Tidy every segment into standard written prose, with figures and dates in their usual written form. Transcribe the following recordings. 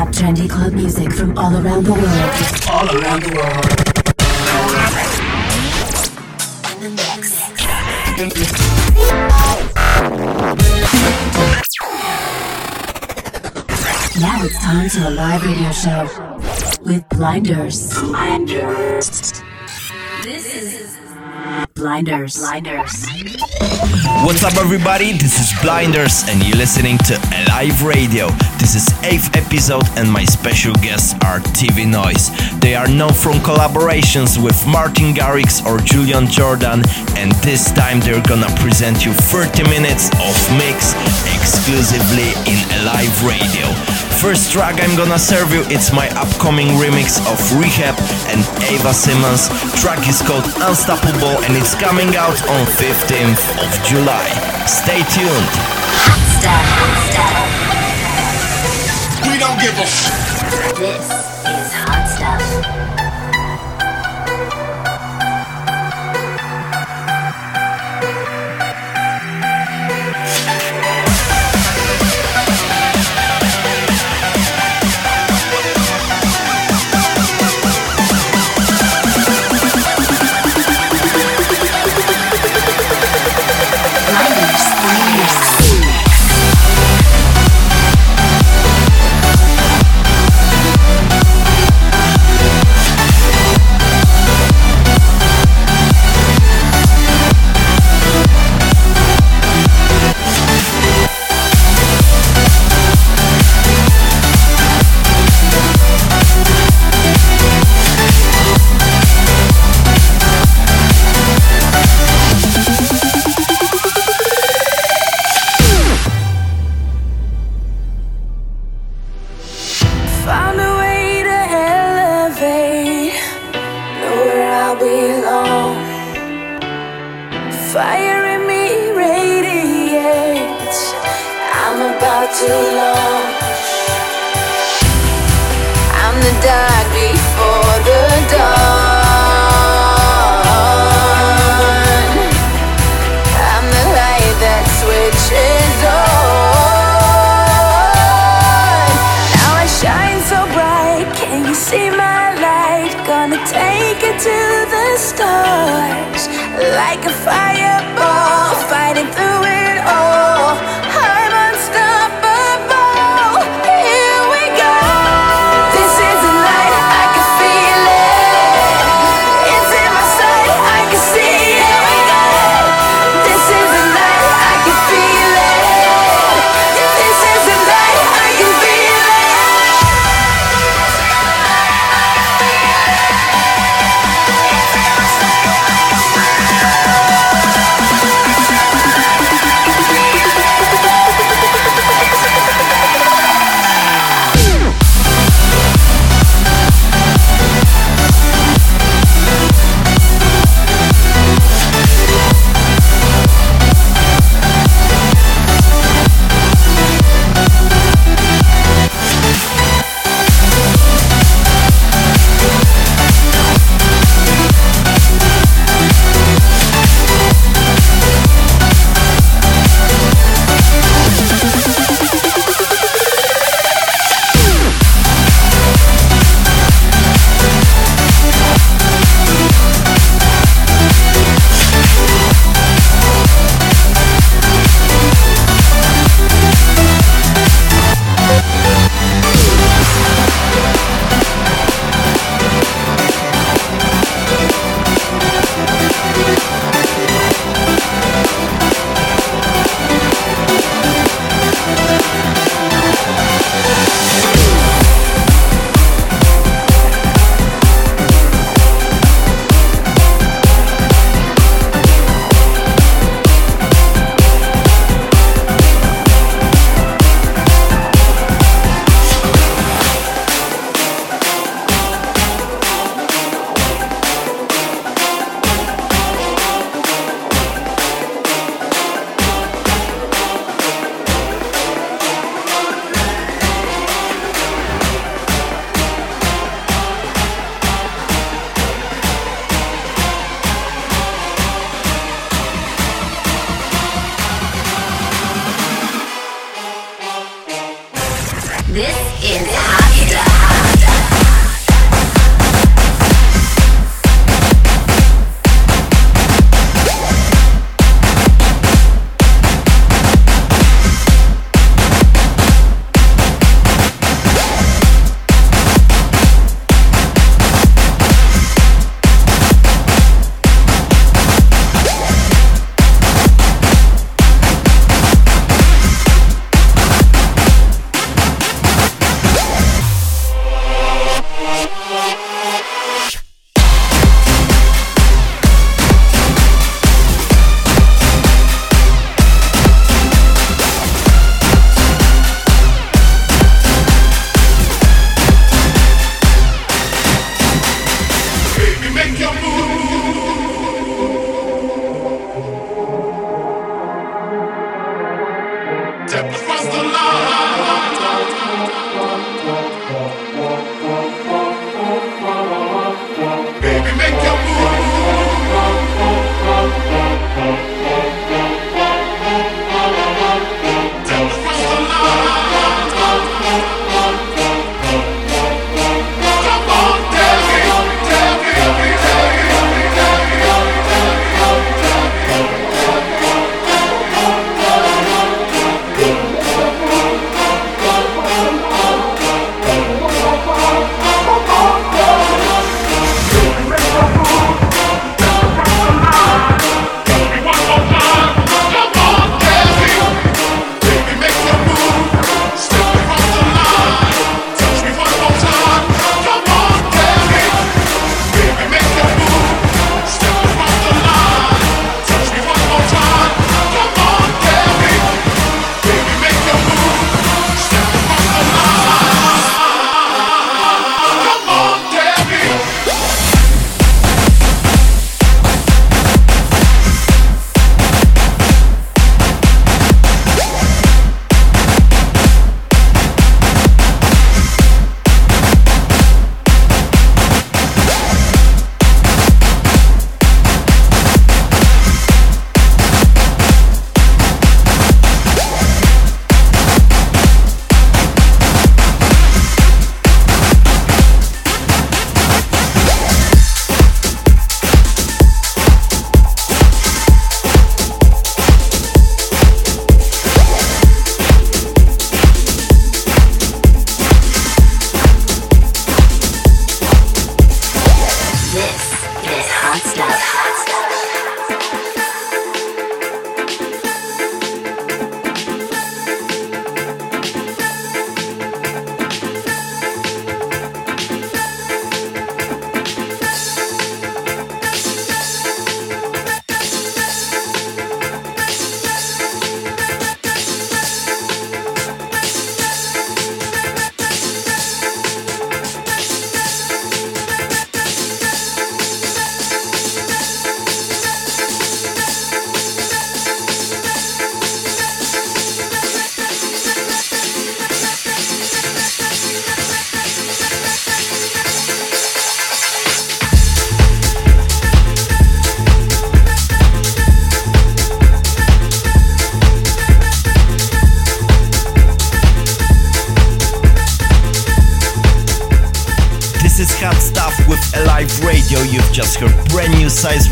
Top trendy club music from all around the world. All around the world. In the mix. Now it's time to a live radio show with Blinders. Blinders. This is Blinders. Blinders. What's up, everybody? This is Blinders, and you're listening to Alive Radio. This is 8th episode, and my special guests are TV Noise. They are known from collaborations with Martin Garrix or Julian Jordan, and this time they're gonna present you 30 minutes of mix exclusively in Alive Radio. First track I'm gonna serve you, it's my upcoming remix of Rehab and Ava Simmons. Track is called Unstoppable, and it's coming out on 15th of July. Stay tuned. We don't give a shit. This is hot stuff. This is hot.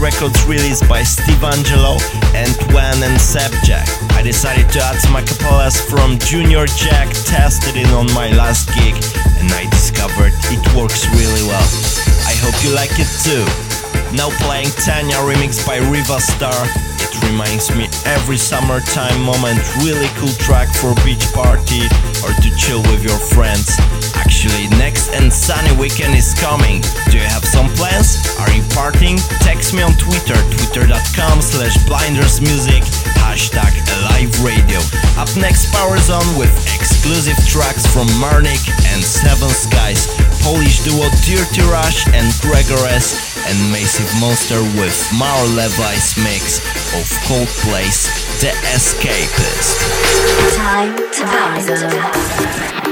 Records released by Steve Angelo, Antoine and Seb Jack. I decided to add some acapellas from Junior Jack, tested it on my last gig, and I discovered it works really well. I hope you like it too. Now playing Tanya remix by Riva Star. It reminds me every summertime moment, really cool track for beach party or to chill with your friends. Actually, next and sunny weekend is coming. Do you have some plans? Are you partying? Text me on Twitter, twitter.com/blindersmusic, hashtag Alive Radio. Up next, Power Zone with exclusive tracks from Marnik and Seven Skies, Polish duo Dirty Rush and Gregor S, and Massive Monster with Mar Levi's mix of Coldplay's The Escapist. Time to Power Zone.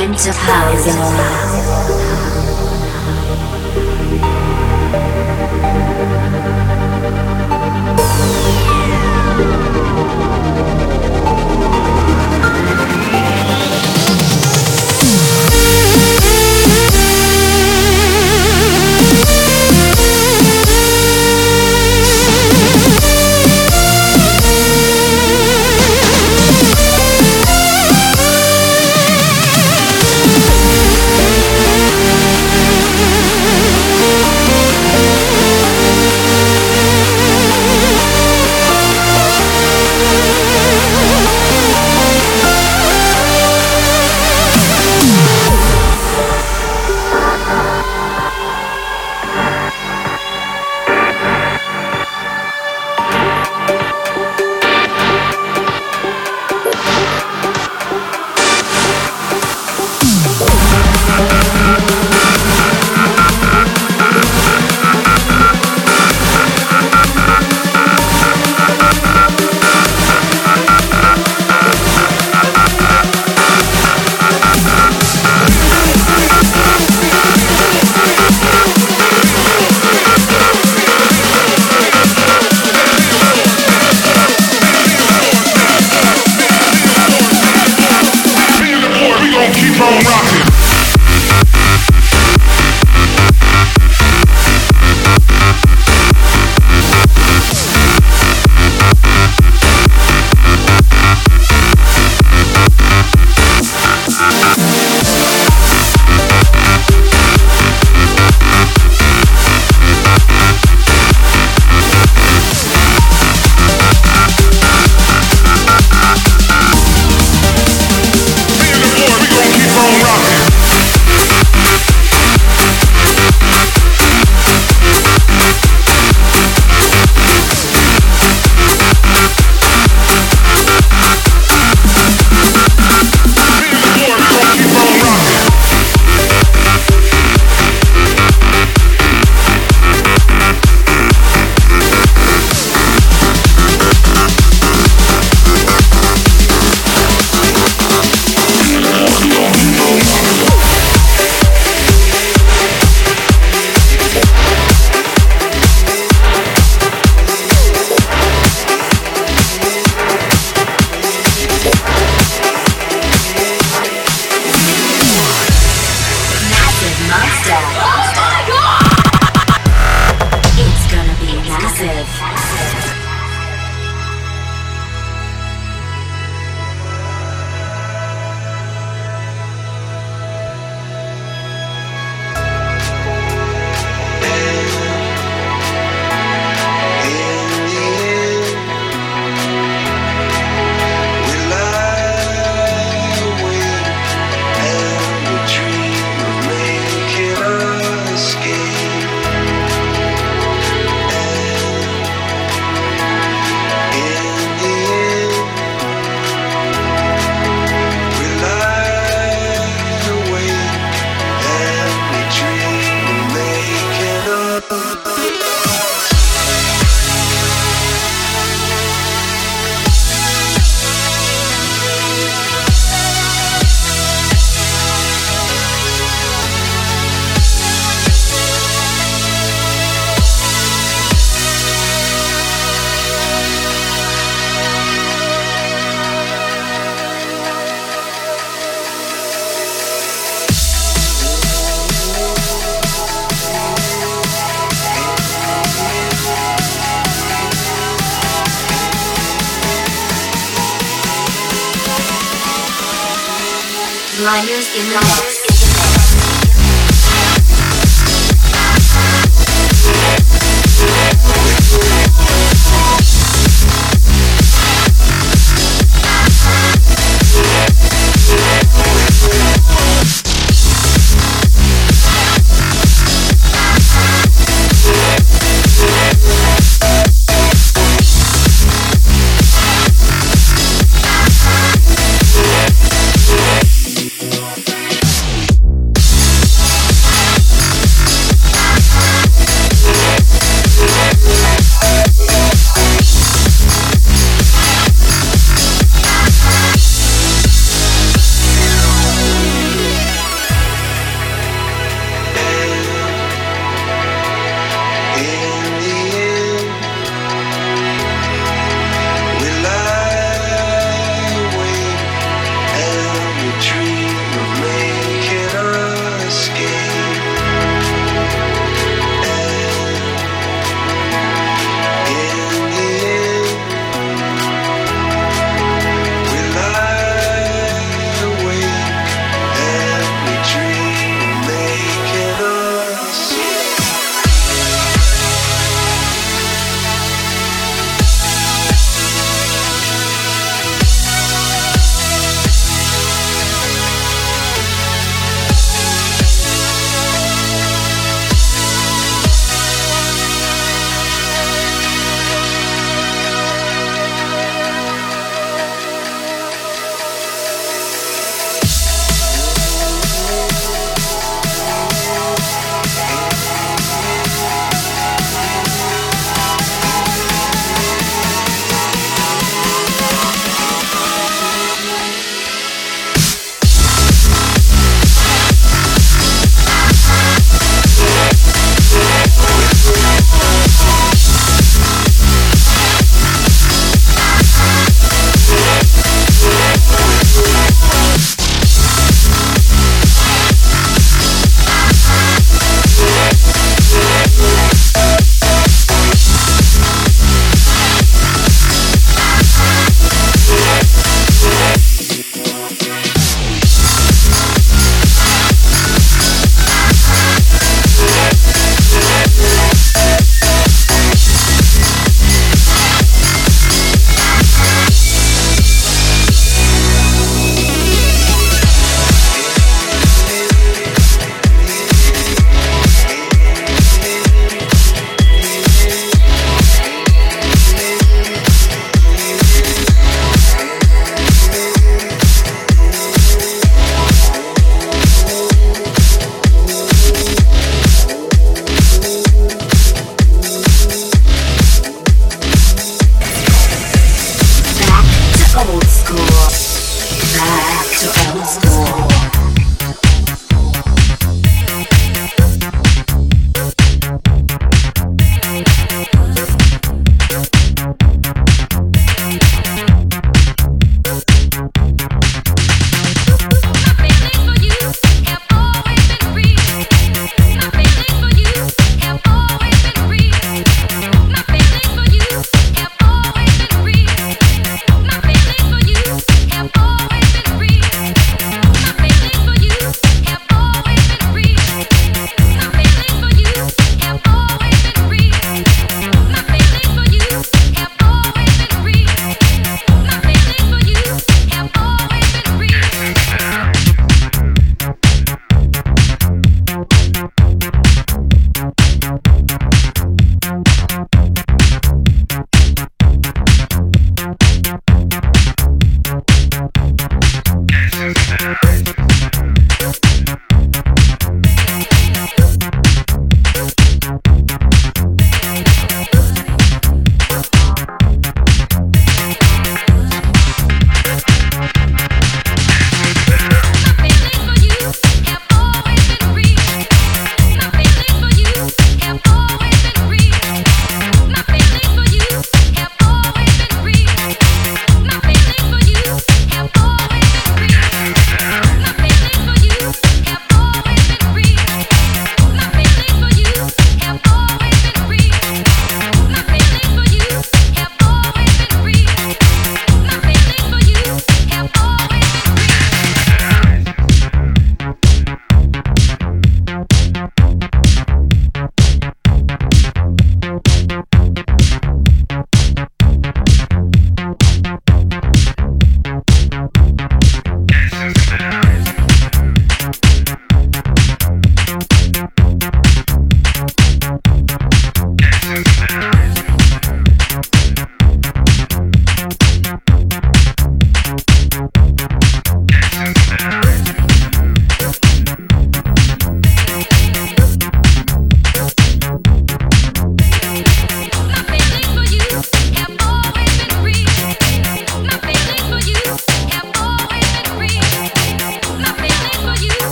Minds of House. Blinders in love.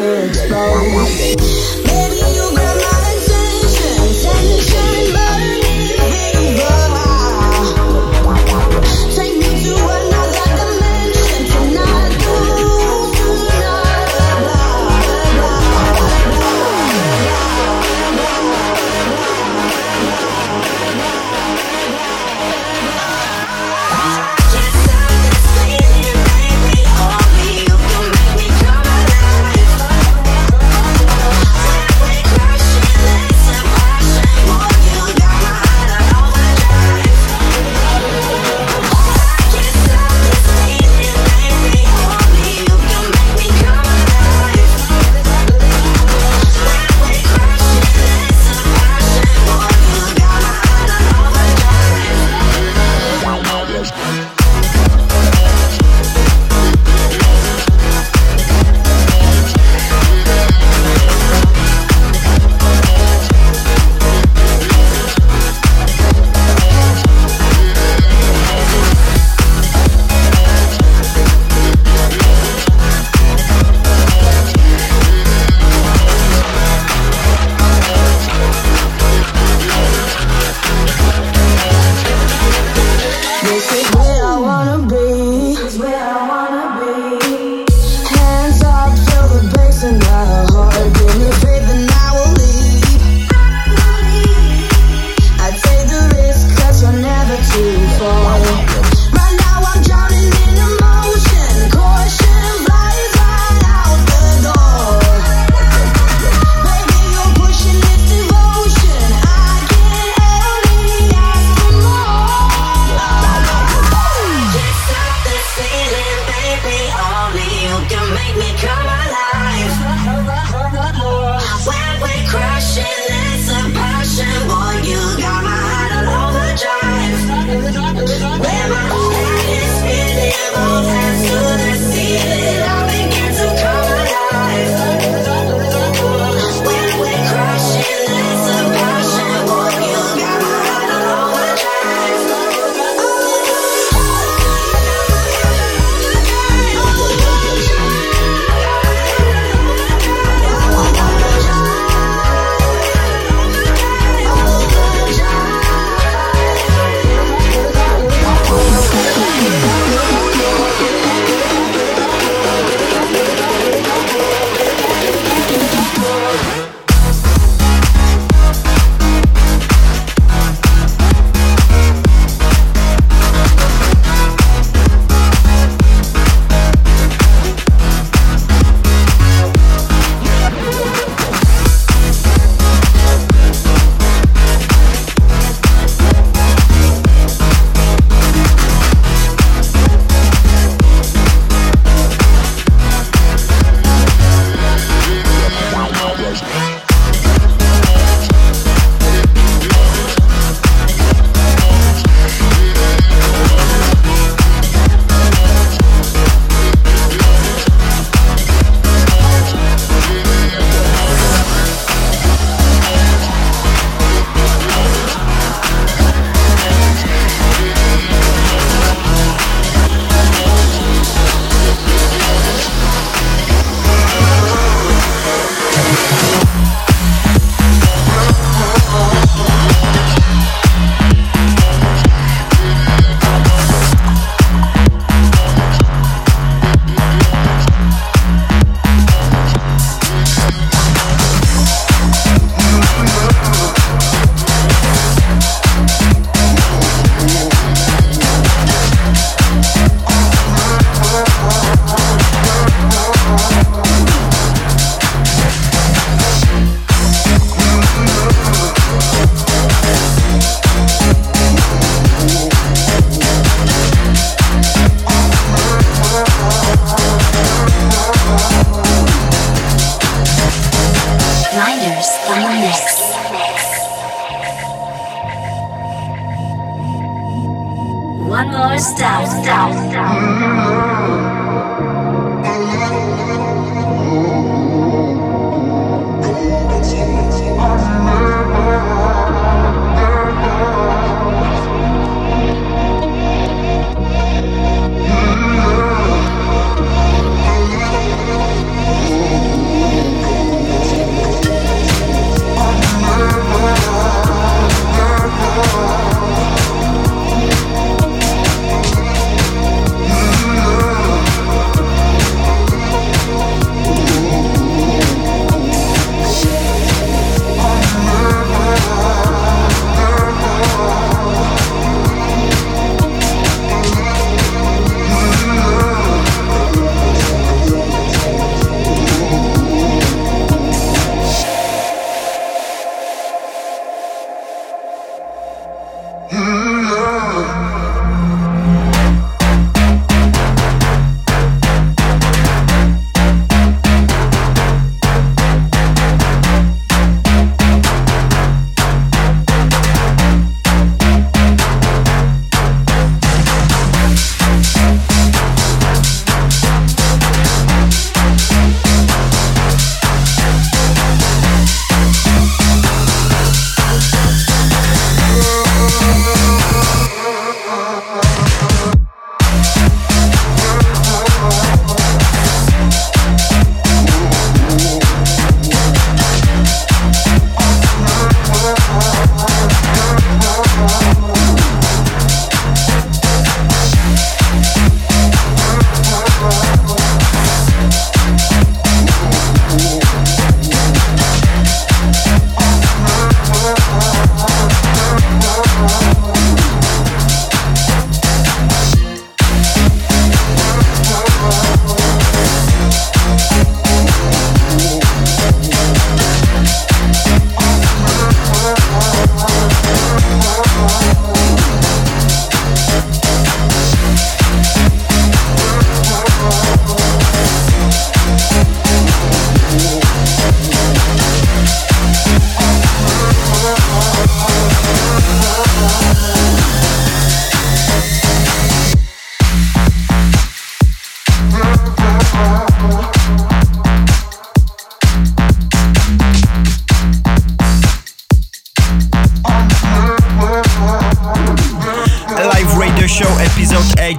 explode. Baby, you got my attention, burning things alive. Take me to another dimension tonight,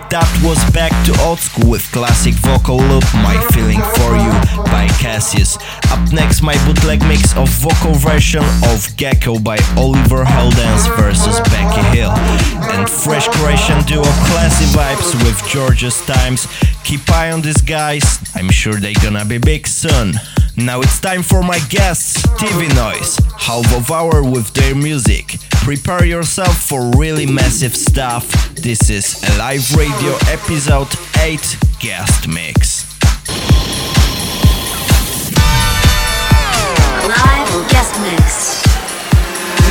dubbed was back to old school with classic vocal loop, My Feeling For You by Cassius. Up next, my bootleg mix of vocal version of Gecko by Oliver Heldens versus Becky Hill. And fresh Croatian duo Classy Vibes with Georgia's Times. Keep eye on these guys, I'm sure they gonna be big soon. Now it's time for my guests, TV Noise. Half of hour with their music. Prepare yourself for really massive stuff. This is Alive Radio episode 8 guest mix. Alive guest mix.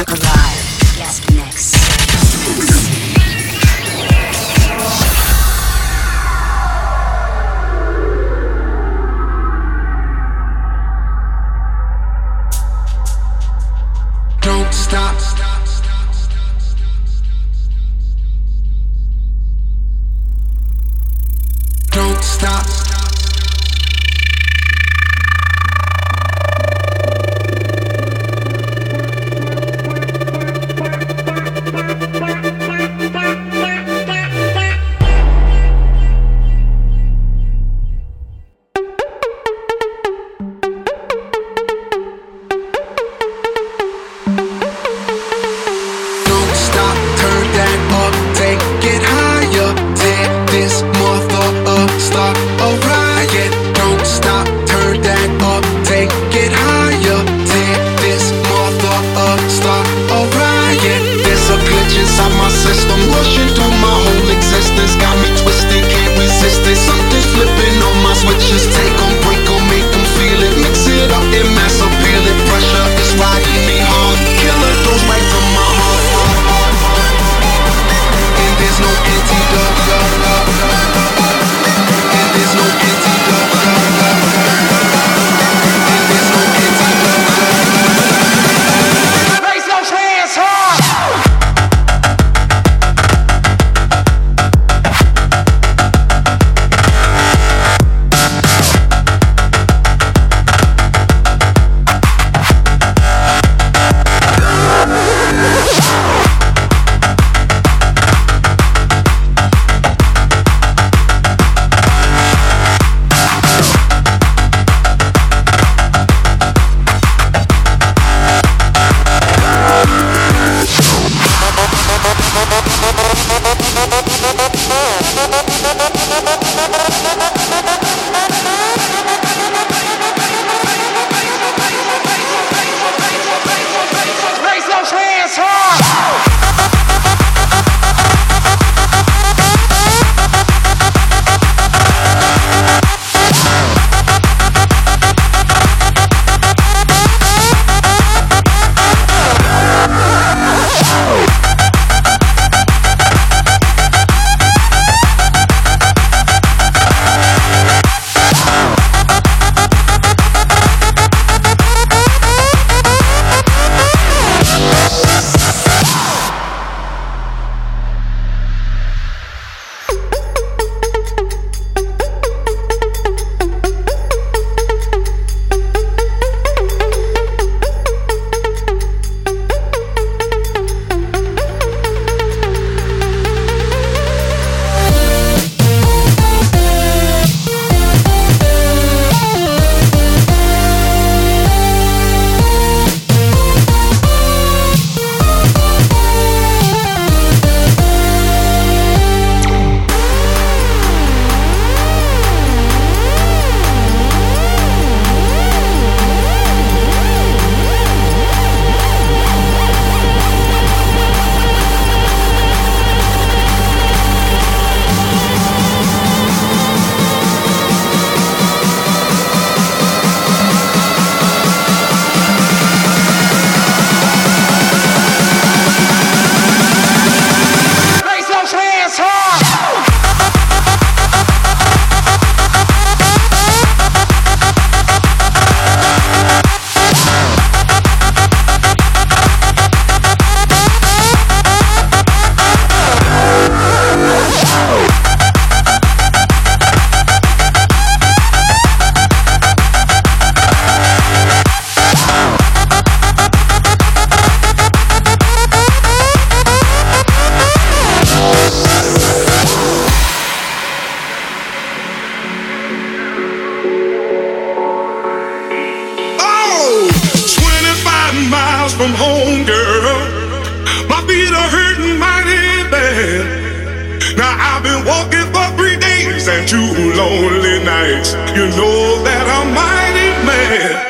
Alive guest mix. Don't stop. Don't stop. from home, girl. My feet are hurting mighty bad. Now I've been walking for 3 days and 2 lonely nights. You know that I'm mighty mad.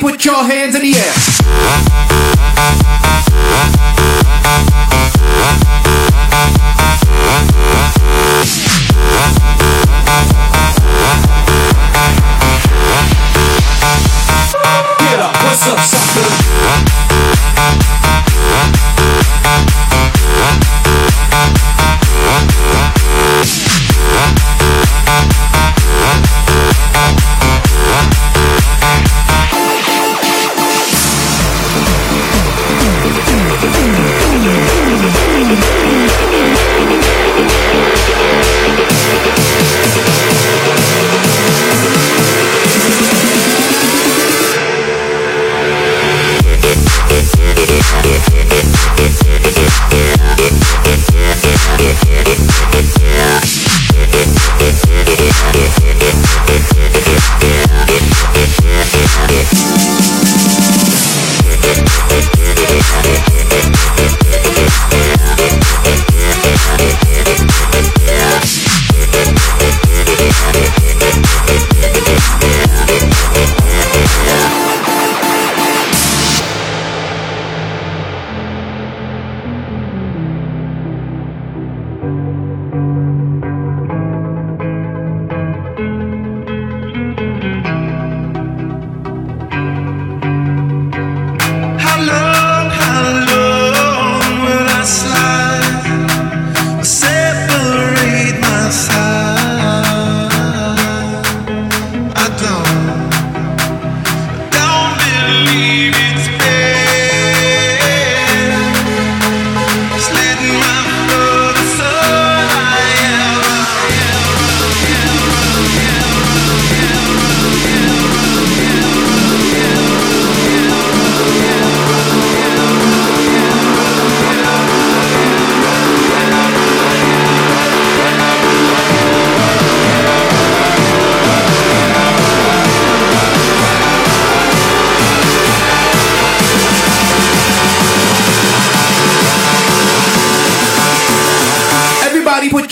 Put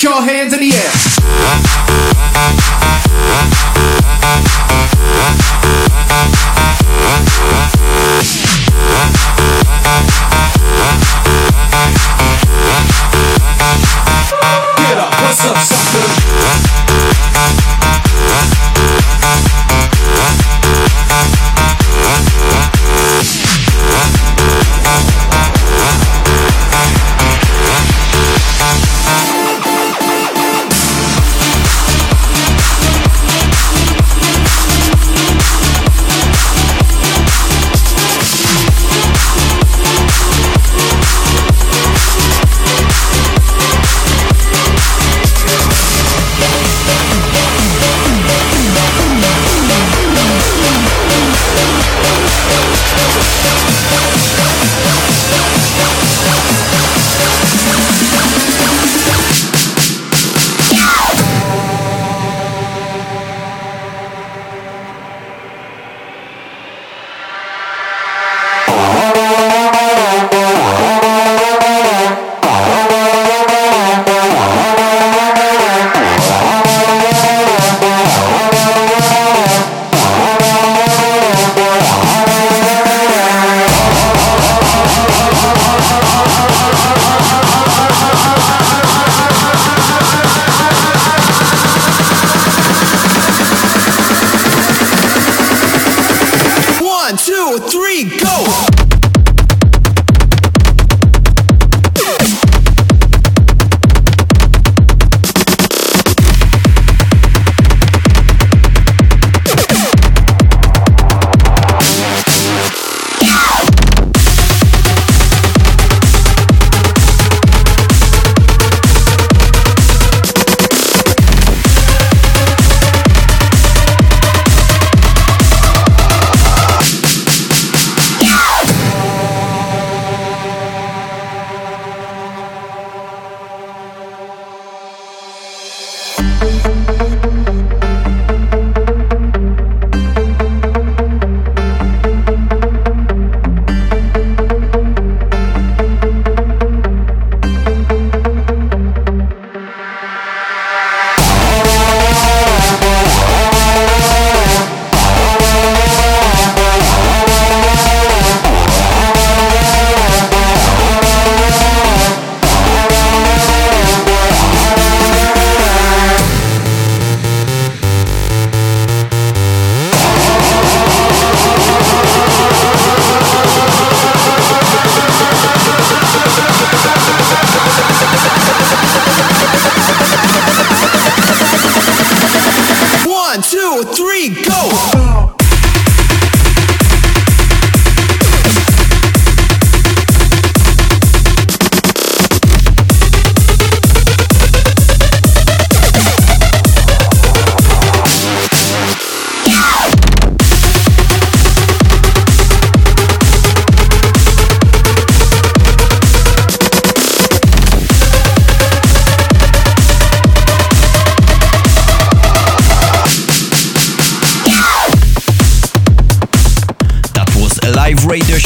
your hands in the air.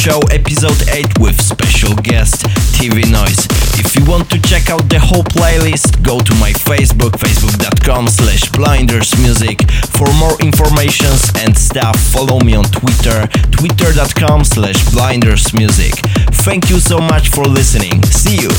Show episode 8 with special guest TV Noise. If you want to check out the whole playlist, go to my Facebook, facebook.com/blindersmusic. For more informations and stuff, follow me on Twitter, twitter.com/blindersmusic. Thank you so much for listening. See you!